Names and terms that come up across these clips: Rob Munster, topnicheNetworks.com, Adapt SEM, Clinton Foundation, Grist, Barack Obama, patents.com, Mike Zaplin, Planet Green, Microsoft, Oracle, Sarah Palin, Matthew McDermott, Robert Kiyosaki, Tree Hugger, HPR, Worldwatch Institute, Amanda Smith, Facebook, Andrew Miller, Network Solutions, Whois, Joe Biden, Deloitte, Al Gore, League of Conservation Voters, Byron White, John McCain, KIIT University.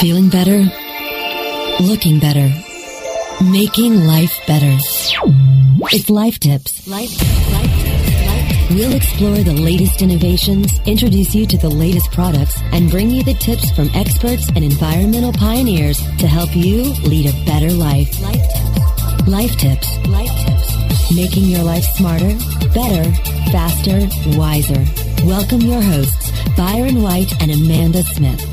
Feeling better, looking better, making life better. It's Life Tips. We'll explore the latest innovations, introduce you to the latest products, and bring you the tips from experts and environmental pioneers to help you lead a better life. Life Tips. Making your life smarter, better, faster, wiser. Welcome your hosts, Byron White and Amanda Smith.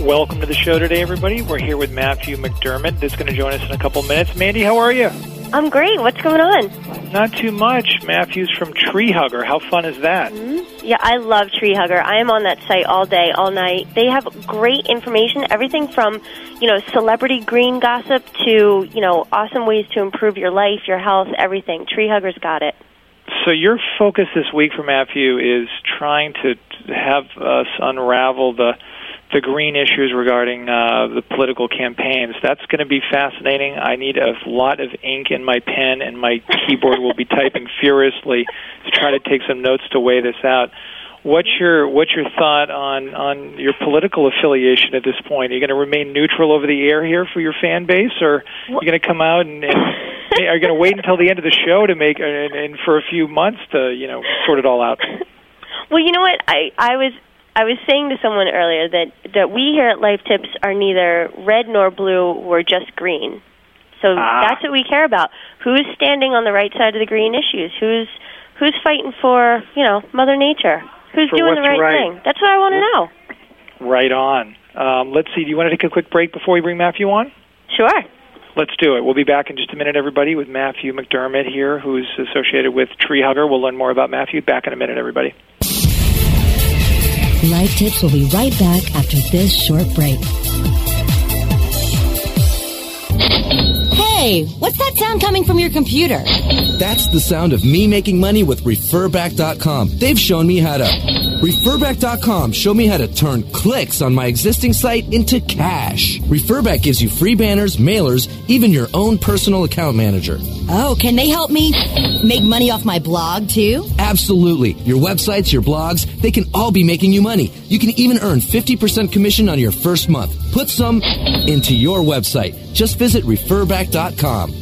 Welcome to the show today, everybody. We're here with Matthew McDermott that's going to join us in a couple minutes. Mandy, how are you? I'm great. What's going on? Not too much. Matthew's from Tree Hugger. How fun is that? Mm-hmm. Yeah, I love Tree Hugger. I am on that site all day, all night. They have great information, everything from, you know, celebrity green gossip to, you know, awesome ways to improve your life, your health, everything. Tree Hugger's got it. So your focus this week for Matthew is trying to have us unravel the green issues regarding the political campaigns. That's going to be fascinating. I need a lot of ink in my pen, and my keyboard will be typing furiously to try to take some notes to weigh this out. What's your thought on your political affiliation at this point? Are you going to remain neutral over the air here for your fan base, or are you going to come out and are you going to wait until the end of the show to make and for a few months to, you know, sort it all out? Well, you know what, I was saying to someone earlier that we here at Life Tips are neither red nor blue, we're just green. So that's what we care about. Who's standing on the right side of the green issues? Who's fighting for, you know, Mother Nature? Who's doing the right thing? That's what I want to know. Right on. Let's see, do you want to take a quick break before we bring Matthew on? Sure. Let's do it. We'll be back in just a minute, everybody, with Matthew McDermott here, who's associated with Tree Hugger. We'll learn more about Matthew. Back in a minute, everybody. Life Tips will be right back after this short break. Hey, what's that sound coming from your computer? That's the sound of me making money with Referback.com. They've shown me how to... Referback.com showed me how to turn clicks on my existing site into cash. Referback gives you free banners, mailers, even your own personal account manager. Oh, can they help me make money off my blog, too? Absolutely. Your websites, your blogs, they can all be making you money. You can even earn 50% commission on your first month. Put some into your website. Just visit referback.com.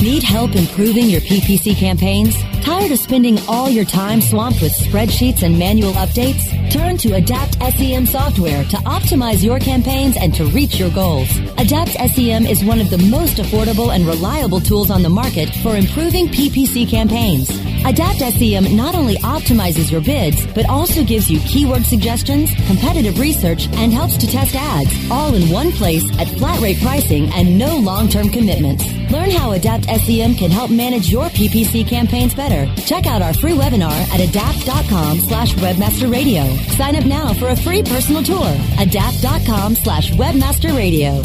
Need help improving your PPC campaigns? Tired of spending all your time swamped with spreadsheets and manual updates? Turn to Adapt SEM software to optimize your campaigns and to reach your goals. Adapt SEM is one of the most affordable and reliable tools on the market for improving PPC campaigns. Adapt SEM not only optimizes your bids, but also gives you keyword suggestions, competitive research, and helps to test ads, all in one place at flat rate pricing and no long-term commitments. Learn how Adapt SEM can help manage your PPC campaigns better. Check out our free webinar at adapt.com/webmasterradio. Sign up now for a free personal tour. Adapt.com/webmasterradio.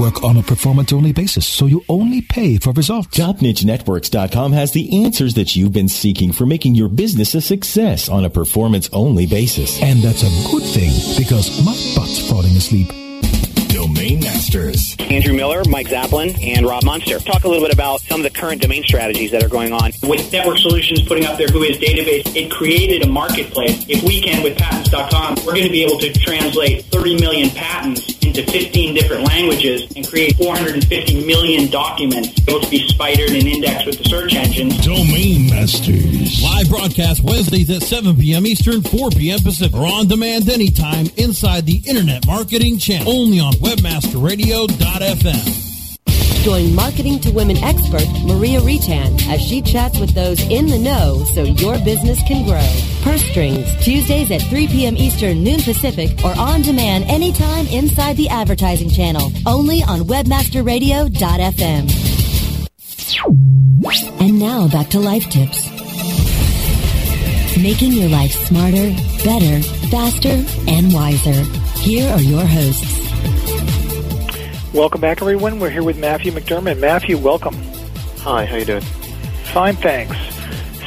work on a performance-only basis, so you only pay for results. TopNicheNetworks.com has the answers that you've been seeking for making your business a success on a performance-only basis. And that's a good thing, because my butt's falling asleep. Domain Masters. Andrew Miller, Mike Zaplin, and Rob Munster. Talk a little bit about some of the current domain strategies that are going on. With Network Solutions putting up their Whois database, it created a marketplace. If we can, with patents.com, we're going to be able to translate 30 million patents into 15 different languages and create 450 million documents able to be spidered and indexed with the search engines. Domain Masters. Live broadcast Wednesdays at 7 p.m. Eastern, 4 p.m. Pacific. Or on demand anytime inside the Internet Marketing Channel. Only on webmasterradio.fm. Join marketing to women expert Maria Retan as she chats with those in the know so your business can grow. Purse Strings, Tuesdays at 3 p.m. Eastern, noon Pacific, or on demand anytime inside the advertising channel. Only on webmasterradio.fm. And now back to Life Tips. making your life smarter, better, faster, and wiser. Here are your hosts. Welcome back, everyone. We're here with Matthew McDermott. Matthew, welcome. Hi, how you doing? Fine, thanks.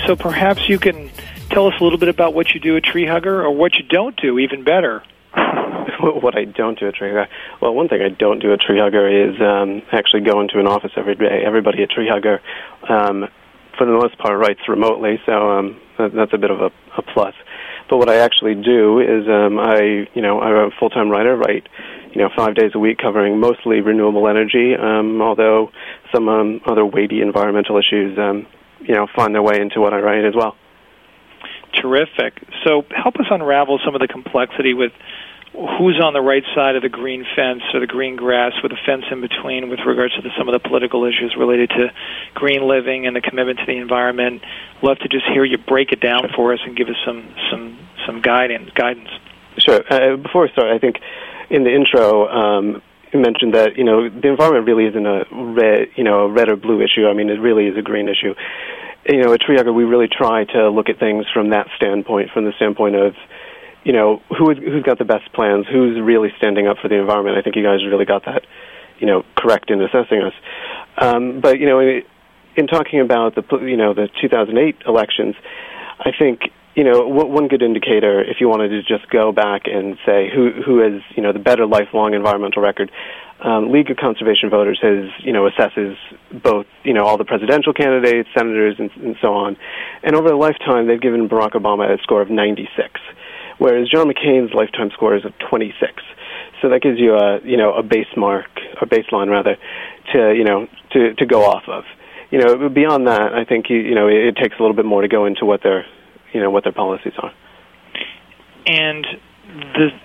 So perhaps you can tell us a little bit about what you do at Tree Hugger, or what you don't do, even better. What I don't do at Tree Hugger? Well, one thing I don't do at Tree Hugger is actually go into an office every day. Everybody at Tree Hugger, for the most part, writes remotely, so that's a bit of a plus. But what I actually do is I'm a full-time writer, write 5 days a week covering mostly renewable energy, although some other weighty environmental issues, find their way into what I write as well. Terrific. So help us unravel some of the complexity with who's on the right side of the green fence or the green grass with a fence in between with regards to some of the political issues related to green living and the commitment to the environment. Love to just hear you break it down for us and give us some guidance. Sure. Before we start, I think in the intro, you mentioned that, the environment really isn't a red or blue issue. I mean, it really is a green issue. At Tree Hugger, we really try to look at things from that standpoint, from the standpoint of, who's got the best plans, who's really standing up for the environment. I think you guys really got that, correct in assessing us. But, in talking about the 2008 elections, I think, one good indicator, if you wanted to just go back and say who has, the better lifelong environmental record, League of Conservation Voters has, assesses both, all the presidential candidates, senators, and so on. And over the lifetime, they've given Barack Obama a score of 96, whereas John McCain's lifetime score is of 26. So that gives you a baseline to, to go off of. Beyond that, I think, it takes a little bit more to go into what their policies are. And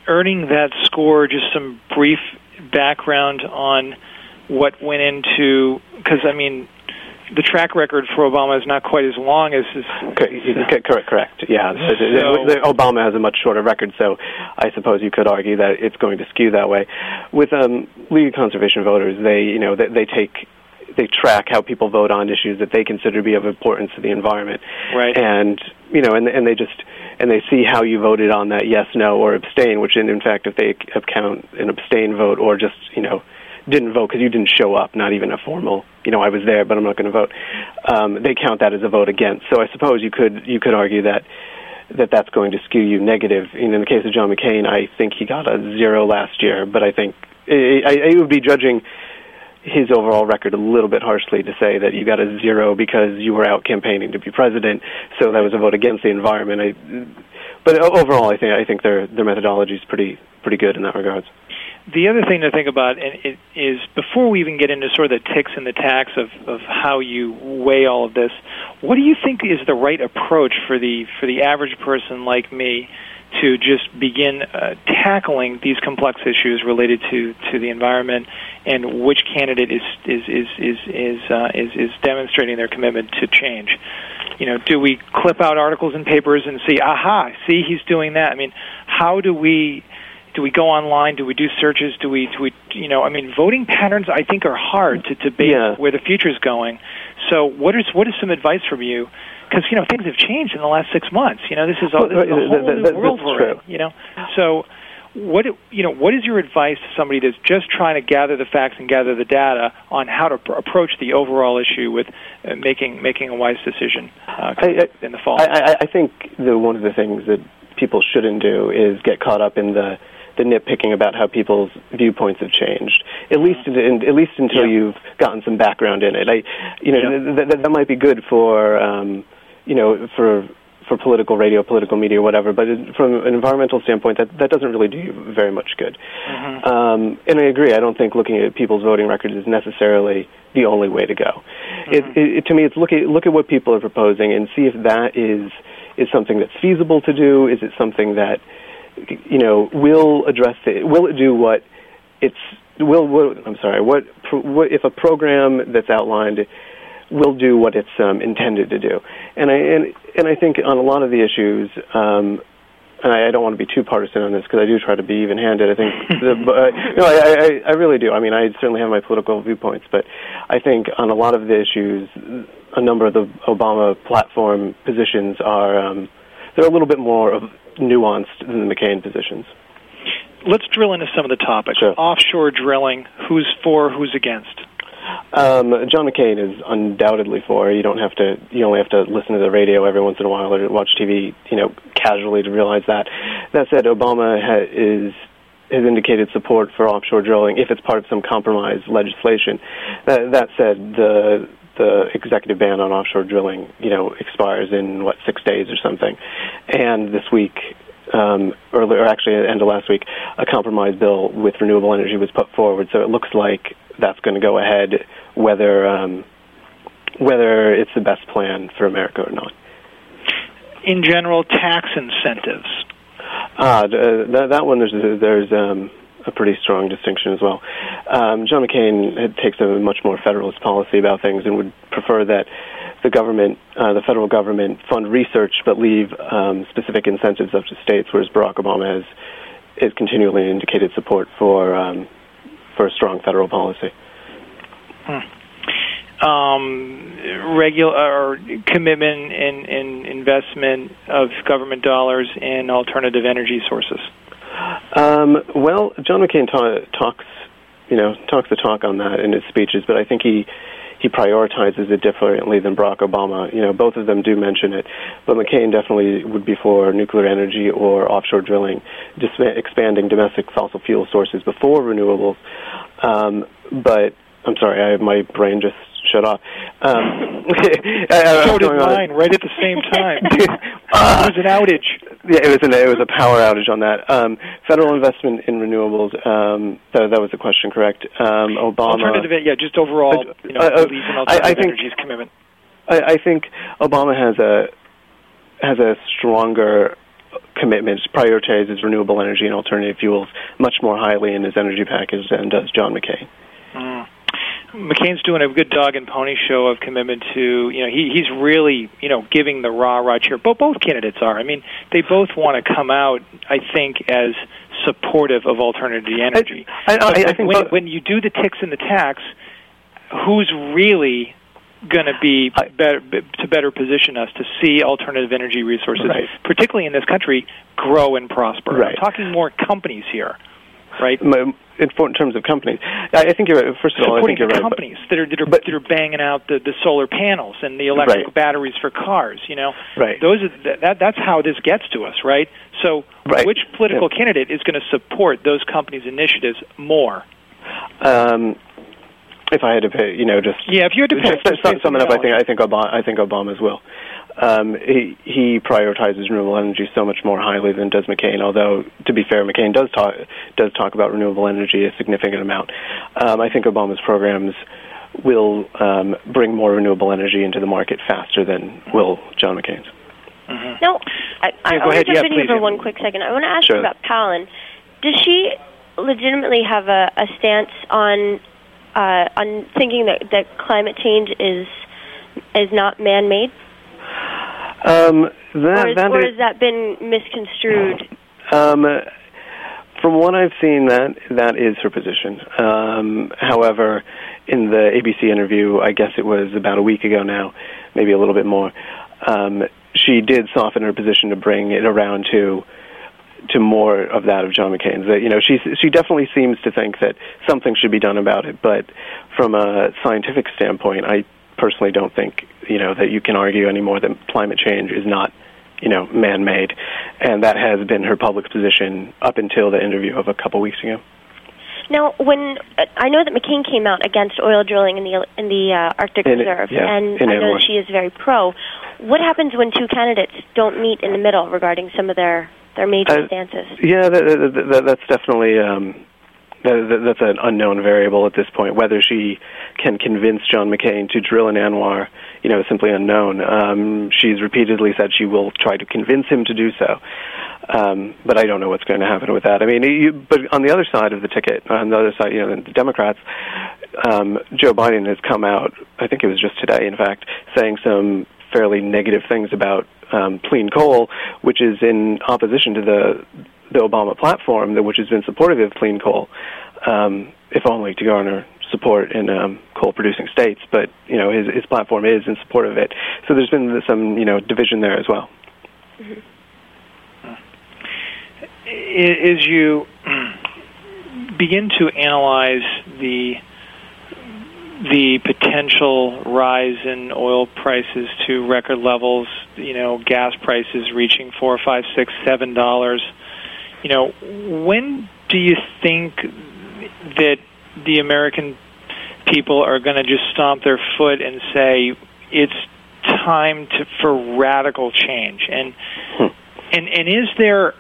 earning that score, just some brief background on what went into, because, the track record for Obama is not quite as long as his... Correct. Yeah, so, Obama has a much shorter record, so I suppose you could argue that it's going to skew that way. With League of Conservation Voters, they track how people vote on issues that they consider to be of importance to the environment. Right. And, they see how you voted on that yes, no, or abstain, which in fact, if they count an abstain vote or just, didn't vote because you didn't show up, not even a formal, I was there, but I'm not going to vote, they count that as a vote against. So I suppose you could argue that that's going to skew you negative. And in the case of John McCain, I think he got a 0 last year, but I think it would be judging his overall record a little bit harshly to say that you got a 0 because you were out campaigning to be president, so that was a vote against the environment. But overall, I think their methodology is pretty good in that regard. The other thing to think about is before we even get into sort of the ticks and the tacks of how you weigh all of this, what do you think is the right approach for the average person like me to just begin tackling these complex issues related to the environment, and which candidate is demonstrating their commitment to change? Do we clip out articles and papers and see, he's doing that? How do we go online? Do we do searches? Voting patterns, I think, are hard to debate where the future's going. So what is some advice from you? Because, things have changed in the last 6 months. This is a whole new world we're in. So what is your advice to somebody that's just trying to gather the facts and gather the data on how to approach the overall issue with making a wise decision in the fall? I think one of the things that people shouldn't do is get caught up in the nitpicking about how people's viewpoints have changed, at least until you've gotten some background in it. That might be good for... for political radio, political media, whatever, but from an environmental standpoint, that doesn't really do you very much good. Mm-hmm. And I agree, I don't think looking at people's voting records is necessarily the only way to go. Mm-hmm. To me, it's look at what people are proposing and see if that is something that's feasible to do. Is it something that will address it? Will it do what it's? What if a program that's outlined will do what it's intended to do? And I think on a lot of the issues, and I don't want to be too partisan on this because I do try to be even-handed. I think, I really do. I certainly have my political viewpoints, but I think on a lot of the issues, a number of the Obama platform positions are they're a little bit more nuanced than the McCain positions. Let's drill into some of the topics. Sure. Offshore drilling, who's for, who's against? John McCain is undoubtedly for. You only have to listen to the radio every once in a while or watch TV, casually to realize that. That said, Obama has indicated support for offshore drilling if it's part of some compromise legislation. That said, the executive ban on offshore drilling, expires in 6 days or something, and this week. Or actually at the end of last week, a compromise bill with renewable energy was put forward, so it looks like that's going to go ahead whether it's the best plan for America or not. In general, tax incentives. That one, there's a pretty strong distinction as well. John McCain takes a much more federalist policy about things and would prefer that the federal government fund research but leave specific incentives up to states, whereas Barack Obama has continually indicated support for a strong federal policy. Regular commitment and investment of government dollars in alternative energy sources. Well, John McCain talks the talk on that in his speeches, but I think he prioritizes it differently than Barack Obama. Both of them do mention it, but McCain definitely would be for nuclear energy or offshore drilling, expanding domestic fossil fuel sources before renewables. But I'm sorry, my brain just shut off. So did mine, right at the same time. It was an outage. Yeah, it was a power outage on that. Federal investment in renewables. That was the question, correct? Obama. Alternative, yeah, just overall. Belief in alternative energy's commitment. I think Obama has a stronger commitment, prioritizes renewable energy and alternative fuels much more highly in his energy package than does John McCain. McCain's doing a good dog and pony show of commitment to, he's really, giving the rah-rah cheer. But both candidates are. I mean, they both want to come out, I think, as supportive of alternative energy. When you do the ticks and the tacks, who's really going to be better position us to see alternative energy resources, right, particularly in this country, grow and prosper? Right. I'm talking more companies here, right? In terms of companies, I think you're right. First of all, I think you're right. Companies that are banging out the solar panels and the electric batteries for cars, right? That's how this gets to us, right? So, which political candidate is going to support those companies' initiatives more? If I had to pay, if you had to pay, summing up, I think Obama's will. He prioritizes renewable energy so much more highly than does McCain. Although, to be fair, McCain does talk about renewable energy a significant amount. I think Obama's programs will bring more renewable energy into the market faster than will John McCain's. Mm-hmm. No, I want to jump in here for one quick second. I want to ask you about Palin. Does she legitimately have a stance on thinking that climate change is not man-made? Has that been misconstrued? From what I've seen, that is her position. However, in the ABC interview, I guess it was about a week ago now, maybe a little bit more, she did soften her position to bring it around to more of that of John McCain's. That, she definitely seems to think that something should be done about it, but from a scientific standpoint, I personally don't think that you can argue anymore that climate change is not man-made, and that has been her public position up until the interview of a couple weeks ago. Now, when I know that McCain came out against oil drilling in the Arctic Reserve, and I know she is very pro. What happens when two candidates don't meet in the middle regarding some of their major stances? Yeah, that's definitely. That's an unknown variable at this point. Whether she can convince John McCain to drill in ANWR, is simply unknown. She's repeatedly said she will try to convince him to do so. But I don't know what's going to happen with that. I mean, but on the other side of the ticket, on the other side, the Democrats, Joe Biden has come out, I think it was just today, in fact, saying some fairly negative things about clean coal, which is in opposition to the Obama platform, which has been supportive of clean coal, if only to garner support in coal-producing states. But his platform is in support of it. So there's been some division there as well. Mm-hmm. as you begin to analyze the potential rise in oil prices to record levels, you know, gas prices reaching $4, $5, $6, $7, you know, when do you think that the American people are going to just stomp their foot and say it's time for radical change? And and is there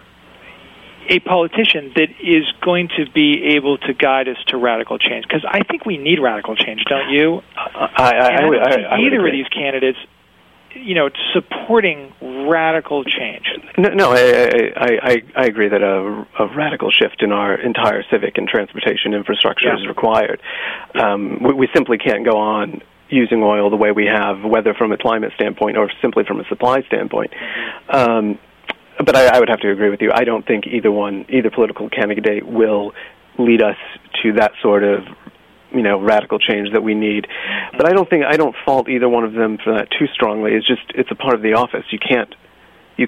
a politician that is going to be able to guide us to radical change? Because I think we need radical change, don't you? I either of these candidates, you know, supporting radical change. No, I agree that a radical shift in our entire civic and transportation infrastructure is required. We simply can't go on using oil the way we have, whether from a climate standpoint or simply from a supply standpoint. But I would have to agree with you. I don't think either political candidate will lead us to that sort of, you know, radical change that we need. But I don't fault either one of them for that too strongly. It's just, it's a part of the office. You can't do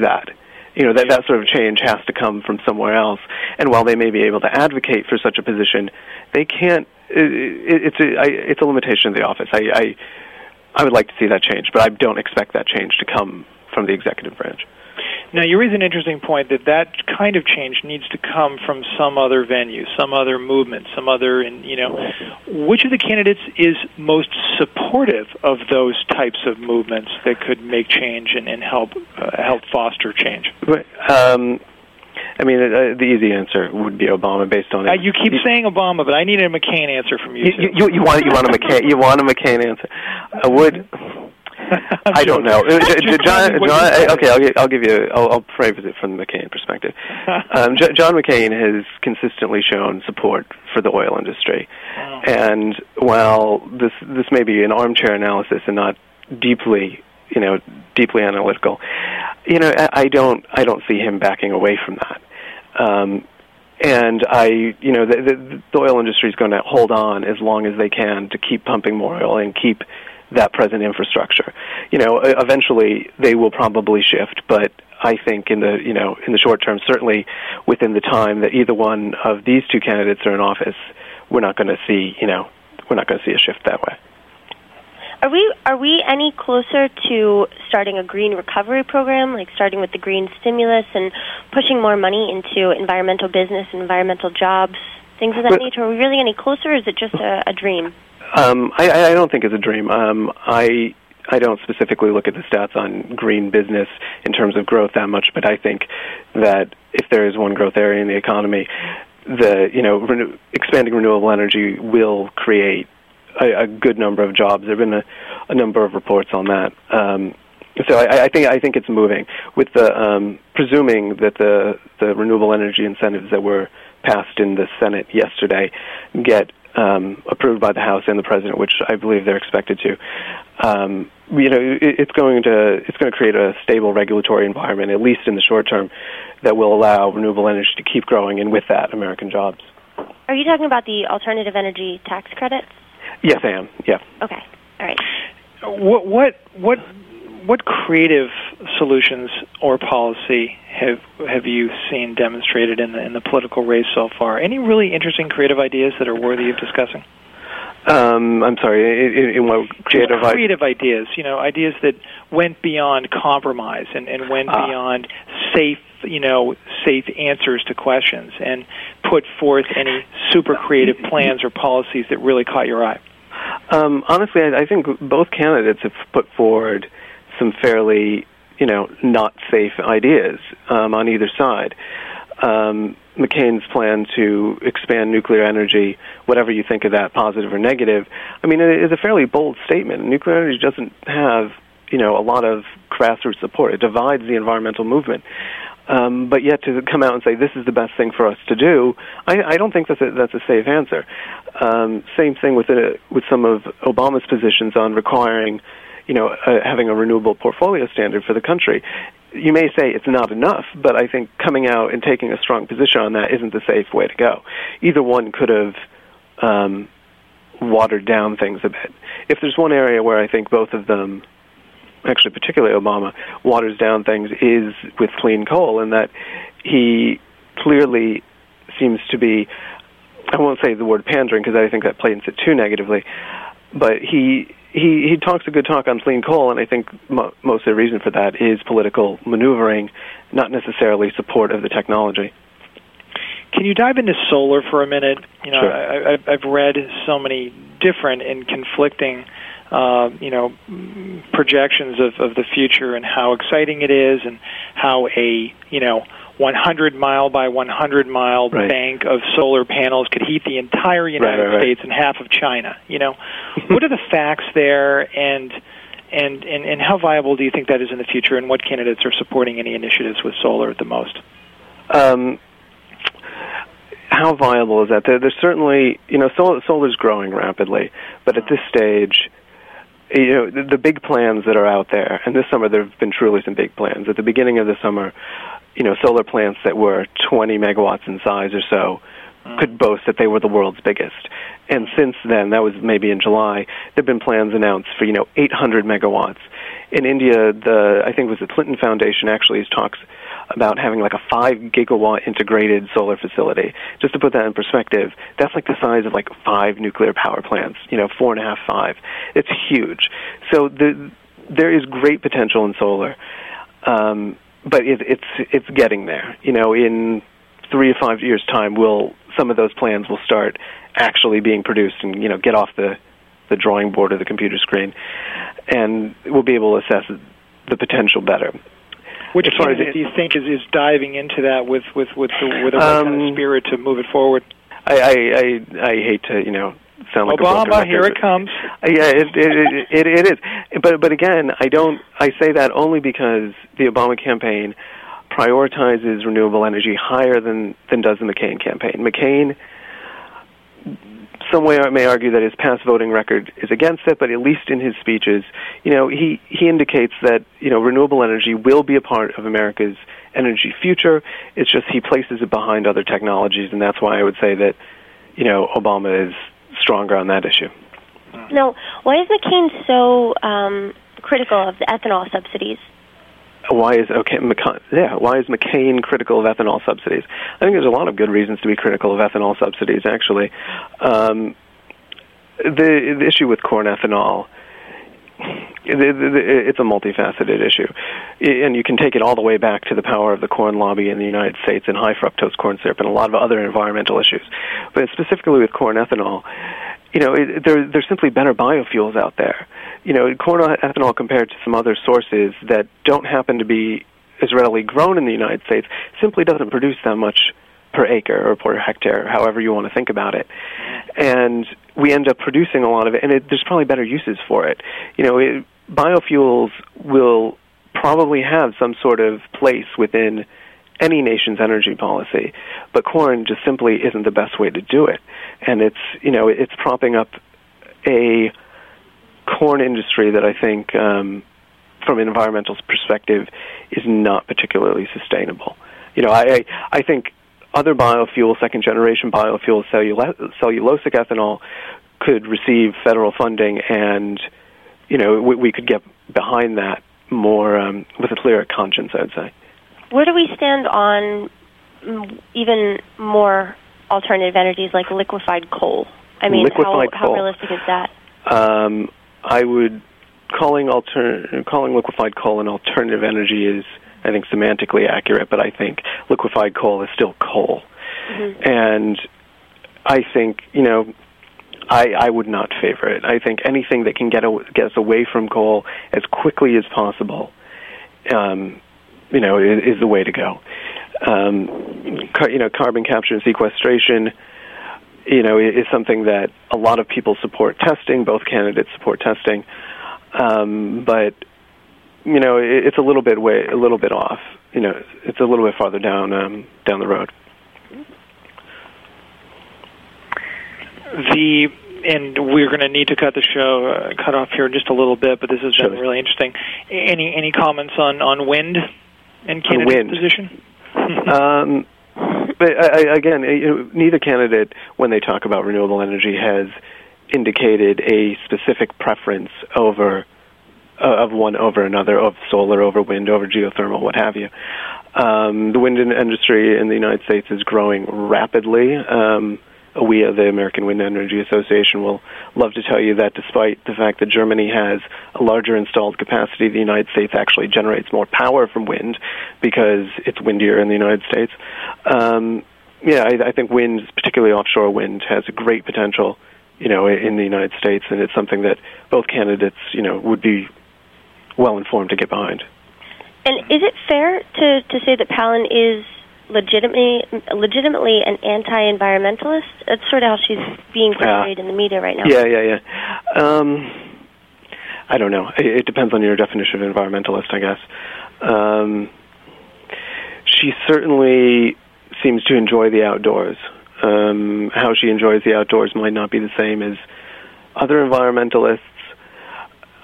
that. You know, that sort of change has to come from somewhere else. And while they may be able to advocate for such a position, they can't. It's a limitation of the office. I would like to see that change, but I don't expect that change to come from the executive branch. Now, you raise an interesting point that kind of change needs to come from some other venue, some other movement, some other, you know, which of the candidates is most supportive of those types of movements that could make change and help foster change? The easy answer would be Obama, based on you keep saying Obama, but I need a McCain answer from you. You want a McCain answer? I would. I don't know. I'll phrase it from the McCain perspective. John McCain has consistently shown support for the oil industry. Wow. And while this may be an armchair analysis and not deeply analytical, you know, I don't see him backing away from that. And the oil industry is going to hold on as long as they can to keep pumping more oil and keep that present infrastructure. You know, eventually they will probably shift, but I think in the short term, certainly within the time that either one of these two candidates are in office, we're not going to see a shift that way. Are we any closer to starting a green recovery program, like starting with the green stimulus and pushing more money into environmental business, environmental jobs, things of that nature? Are we really any closer, or is it just a dream? I don't think it's a dream. I don't specifically look at the stats on green business in terms of growth that much, but I think that if there is one growth area in the economy, expanding renewable energy will create a good number of jobs. There have been a number of reports on that. So I think it's moving. With the presuming that the renewable energy incentives that were passed in the Senate yesterday get approved by the House and the President, which I believe they're expected to. It's going to create a stable regulatory environment, at least in the short term, that will allow renewable energy to keep growing, and with that, American jobs. Are you talking about the alternative energy tax credits? Yes, I am. Yeah. Okay. All right. What creative solutions or policy have you seen demonstrated in the political race so far? Any really interesting creative ideas that are worthy of discussing? I'm sorry. In what creative ideas? You know, ideas that went beyond compromise and went beyond safe answers to questions, and put forth any super creative plans or policies that really caught your eye. Honestly, I think both candidates have put forward some fairly, not safe ideas on either side. McCain's plan to expand nuclear energy, whatever you think of that, positive or negative, I mean, it is a fairly bold statement. Nuclear energy doesn't have, a lot of grassroots support. It divides the environmental movement. But yet to come out and say this is the best thing for us to do, I don't think that's a safe answer. Same thing with some of Obama's positions on requiring having a renewable portfolio standard for the country. You may say it's not enough, but I think coming out and taking a strong position on that isn't the safe way to go. Either one could have watered down things a bit. If there's one area where I think both of them, actually particularly Obama, waters down things is with clean coal, and that he clearly seems to be, I won't say the word pandering because I think that plays it too negatively, but he talks a good talk on clean coal, and I think most of the reason for that is political maneuvering, not necessarily support of the technology. Can you dive into solar for a minute? You know, sure. I've read so many different and conflicting projections of the future and how exciting it is, and how a 100 mile by 100 mile right. bank of solar panels could heat the entire United States and half of China. You know, what are the facts there, and how viable do you think that is in the future, and what candidates are supporting any initiatives with solar at the most? How viable is that? There's certainly, solar's growing rapidly, but at this stage, the big plans that are out there, and this summer there have been truly some big plans. At the beginning of the summer, solar plants that were 20 megawatts in size or so could boast that they were the world's biggest. And since then, that was maybe in July, there have been plans announced for, 800 megawatts. In India, I think it was the Clinton Foundation actually talks about having like a 5-gigawatt integrated solar facility. Just to put that in perspective, that's like the size of like 5 nuclear power plants, 4.5, 5. It's huge. So there is great potential in solar, but it's getting there. In 3 to 5 years' time, some of those plans will start actually being produced and, get off the drawing board or the computer screen, and we'll be able to assess the potential better. Which candidate do you think is diving into that with a kind of spirit to move it forward? I hate to sound like Obama, a broken record, here it comes. Yeah, it is. But again, I say that only because the Obama campaign prioritizes renewable energy higher than does the McCain campaign. McCain, some way I may argue that his past voting record is against it, but at least in his speeches, he indicates that, renewable energy will be a part of America's energy future. It's just he places it behind other technologies, and that's why I would say that, Obama is stronger on that issue. Now, why is McCain so critical of the ethanol subsidies? Why is McCain critical of ethanol subsidies? I think there's a lot of good reasons to be critical of ethanol subsidies, actually. The issue with corn ethanol, it's a multifaceted issue. And you can take it all the way back to the power of the corn lobby in the United States and high fructose corn syrup and a lot of other environmental issues. But specifically with corn ethanol, there's simply better biofuels out there. Corn ethanol compared to some other sources that don't happen to be as readily grown in the United States simply doesn't produce that much per acre or per hectare, however you want to think about it. And we end up producing a lot of it, and there's probably better uses for it. Biofuels will probably have some sort of place within any nation's energy policy, but corn just simply isn't the best way to do it. And it's propping up a corn industry that I think, from an environmental perspective, is not particularly sustainable. I think other biofuels, second generation biofuels, cellulosic ethanol, could receive federal funding, and we could get behind that more with a clearer conscience, I'd say. Where do we stand on even more alternative energies like liquefied coal? I mean, how realistic is that? I would calling liquefied coal an alternative energy is, I think, semantically accurate, but I think liquefied coal is still coal. Mm-hmm. And I think, I would not favor it. I think anything that can get us away from coal as quickly as possible is the way to go. Carbon capture and sequestration, is something that a lot of people support testing. Both candidates support testing, but it's a little bit off. It's a little bit farther down the road. And we're going to need to cut off here in just a little bit. But this has been really interesting. Any comments on wind? And candidate position? But again, neither candidate, when they talk about renewable energy, has indicated a specific preference of one over another, of solar over wind over geothermal, what have you. The wind industry in the United States is growing rapidly. AWEA, the American Wind Energy Association, will love to tell you that despite the fact that Germany has a larger installed capacity, the United States actually generates more power from wind because it's windier in the United States. I think wind, particularly offshore wind, has a great potential, in the United States, and it's something that both candidates, would be well-informed to get behind. And is it fair to say that Palin is legitimately an anti-environmentalist? That's sort of how she's being portrayed in the media right now. Yeah. I don't know. It depends on your definition of environmentalist, I guess. She certainly seems to enjoy the outdoors. How she enjoys the outdoors might not be the same as other environmentalists.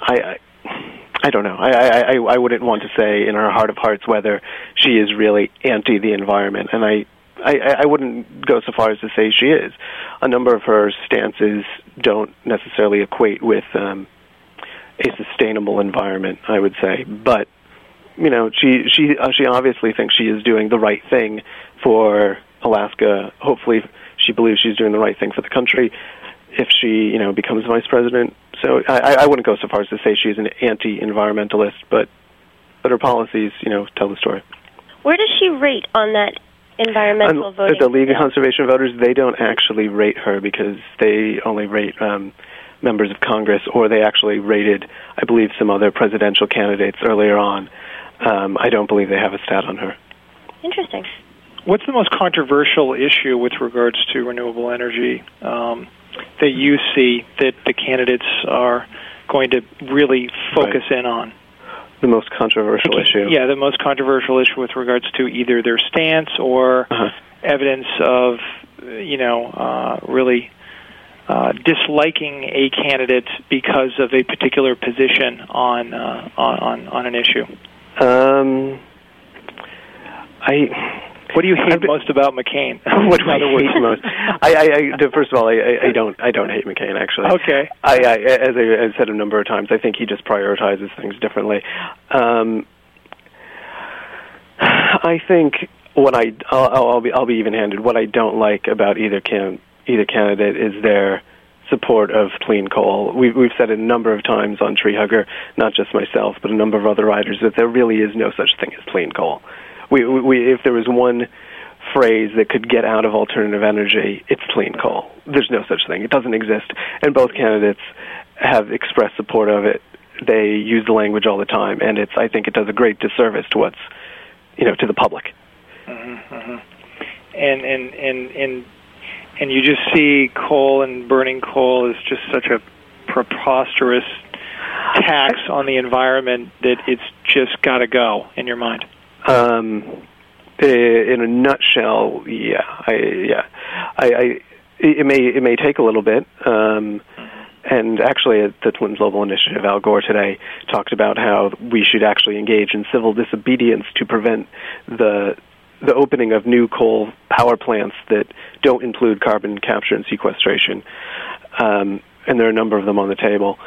I don't know. I wouldn't want to say in her heart of hearts whether she is really anti the environment, and I wouldn't go so far as to say she is. A number of her stances don't necessarily equate with a sustainable environment, I would say. But she obviously thinks she is doing the right thing for Alaska. Hopefully, she believes she's doing the right thing for the country if she, becomes vice president. So I wouldn't go so far as to say she's an anti-environmentalist, but her policies, tell the story. Where does she rate on that environmental voting? The League of Conservation Voters, they don't actually rate her because they only rate members of Congress, or they actually rated, I believe, some other presidential candidates earlier on. I don't believe they have a stat on her. Interesting. What's the most controversial issue with regards to renewable energy that you see that the candidates are going to really focus in on? The most controversial issue? Yeah, the most controversial issue with regards to either their stance or evidence of, really disliking a candidate because of a particular position on an issue. What do you hate most about McCain? What do I hate most? First of all, I don't hate McCain, actually. Okay. As I've said a number of times, I think he just prioritizes things differently. I think I'll be even-handed. What I don't like about either candidate is their support of clean coal. We've said a number of times on Tree Hugger, not just myself, but a number of other writers, that there really is no such thing as clean coal. We if there was one phrase that could get out of alternative energy, it's clean coal. There's no such thing. It doesn't exist. And both candidates have expressed support of it. They use the language all the time, and I think it does a great disservice to what's, to the public. Mm-hmm, mm-hmm. And you just see coal and burning coal is just such a preposterous tax on the environment that it's just got to go in your mind. In a nutshell, it may take a little bit. And actually, at the Twin Global Initiative, Al Gore today talked about how we should actually engage in civil disobedience to prevent the opening of new coal power plants that don't include carbon capture and sequestration. And there are a number of them on the table.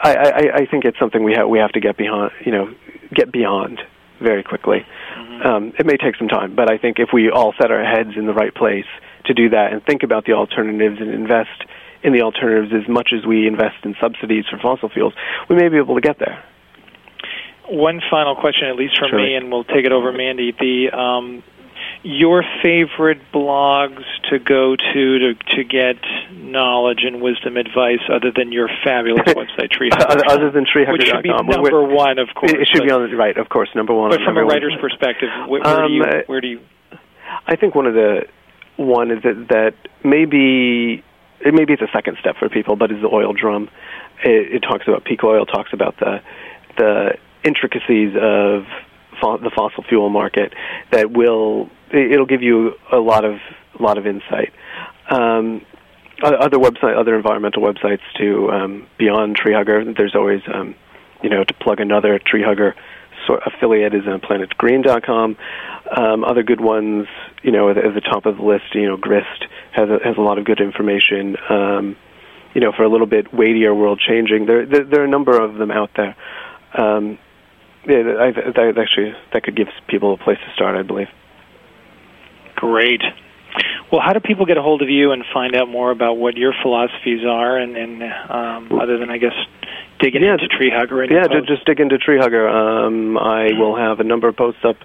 I think it's something we have to get beyond. Very quickly. Mm-hmm. It may take some time, but I think if we all set our heads in the right place to do that and think about the alternatives and invest in the alternatives as much as we invest in subsidies for fossil fuels, we may be able to get there. One final question, at least from me, and we'll take it over, Mandy. Your favorite blogs to go to get knowledge and wisdom advice other than your fabulous website, TreeHugger.com. Other than TreeHugger.com. Which should be number one, of course. It should be on the right, of course, number one. But from a writer's perspective, where do you... I think maybe it's a second step for people, but is The Oil Drum. It talks about peak oil, talks about the intricacies of the fossil fuel market that it'll give you a lot of insight. Other environmental websites too, beyond Tree Hugger. There's always, to plug another Tree Hugger affiliate is on planetgreen.com. Other good ones, at the top of the list, Grist has a lot of good information. For a little bit weightier, World Changing. There are a number of them out there. Yeah, actually, that could give people a place to start, I believe. Great. Well, how do people get a hold of you and find out more about what your philosophies are, and other than, I guess, digging into Tree Hugger? Just dig into Tree Hugger. I will have a number of posts up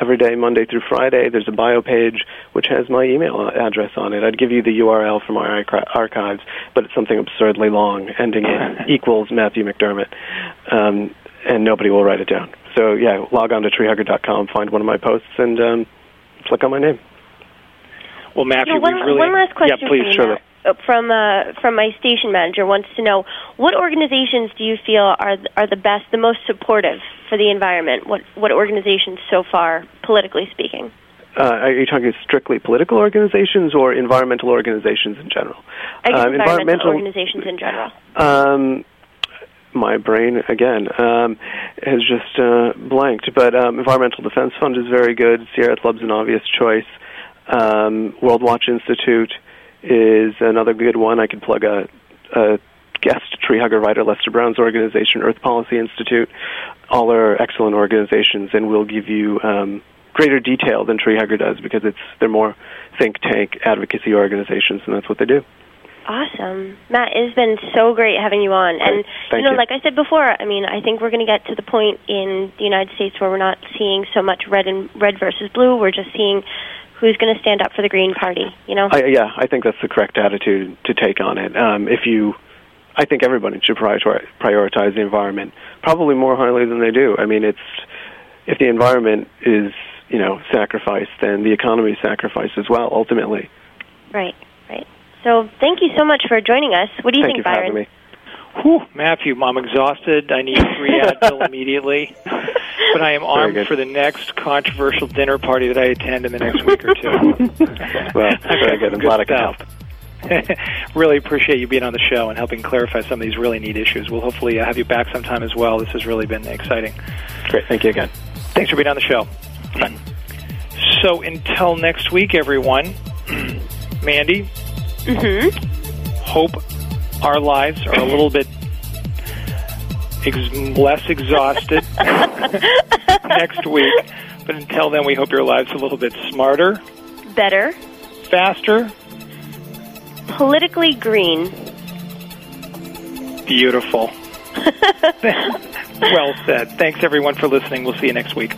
every day, Monday through Friday. There's a bio page which has my email address on it. I'd give you the URL from our archives, but it's something absurdly long, ending in equals Matthew McDermott, and nobody will write it down. So, yeah, log on to treehugger.com, find one of my posts, and click on my name. Well, Matthew, one last question from my station manager wants to know, what organizations do you feel are the best, the most supportive for the environment? What organizations so far, politically speaking? Are you talking strictly political organizations or environmental organizations in general? I guess environmental organizations in general. My brain, again, has just blanked. But Environmental Defense Fund is very good. Sierra Club's an obvious choice. Worldwatch Institute is another good one. I could plug a guest Tree Hugger writer, Lester Brown's organization, Earth Policy Institute. All are excellent organizations, and will give you greater detail than Tree Hugger does, because they're more think tank advocacy organizations, and that's what they do. Awesome. Matt, it's been so great having you on. And, like I said before, I mean, I think we're going to get to the point in the United States where we're not seeing so much red versus blue. We're just seeing who's going to stand up for the Green Party, you know? I think that's the correct attitude to take on it. I think everybody should prioritize the environment, probably more highly than they do. I mean, if the environment is, sacrificed, then the economy is sacrificed as well, ultimately. Right. So thank you so much for joining us. What do you think, Byron? Thank you for having me. Whew, Matthew, I'm exhausted. I need free Advil immediately. But I am armed for the next controversial dinner party that I attend in the next week or two. Well, very good. I'm glad I could help. Really appreciate you being on the show and helping clarify some of these really neat issues. We'll hopefully have you back sometime as well. This has really been exciting. Great. Thank you again. Thanks for being on the show. Bye. So until next week, everyone, Mandy, hope our lives are a little bit less exhausted next week. But until then, we hope your lives are a little bit smarter, better, faster, politically green, beautiful. Well said. Thanks, everyone, for listening. We'll see you next week.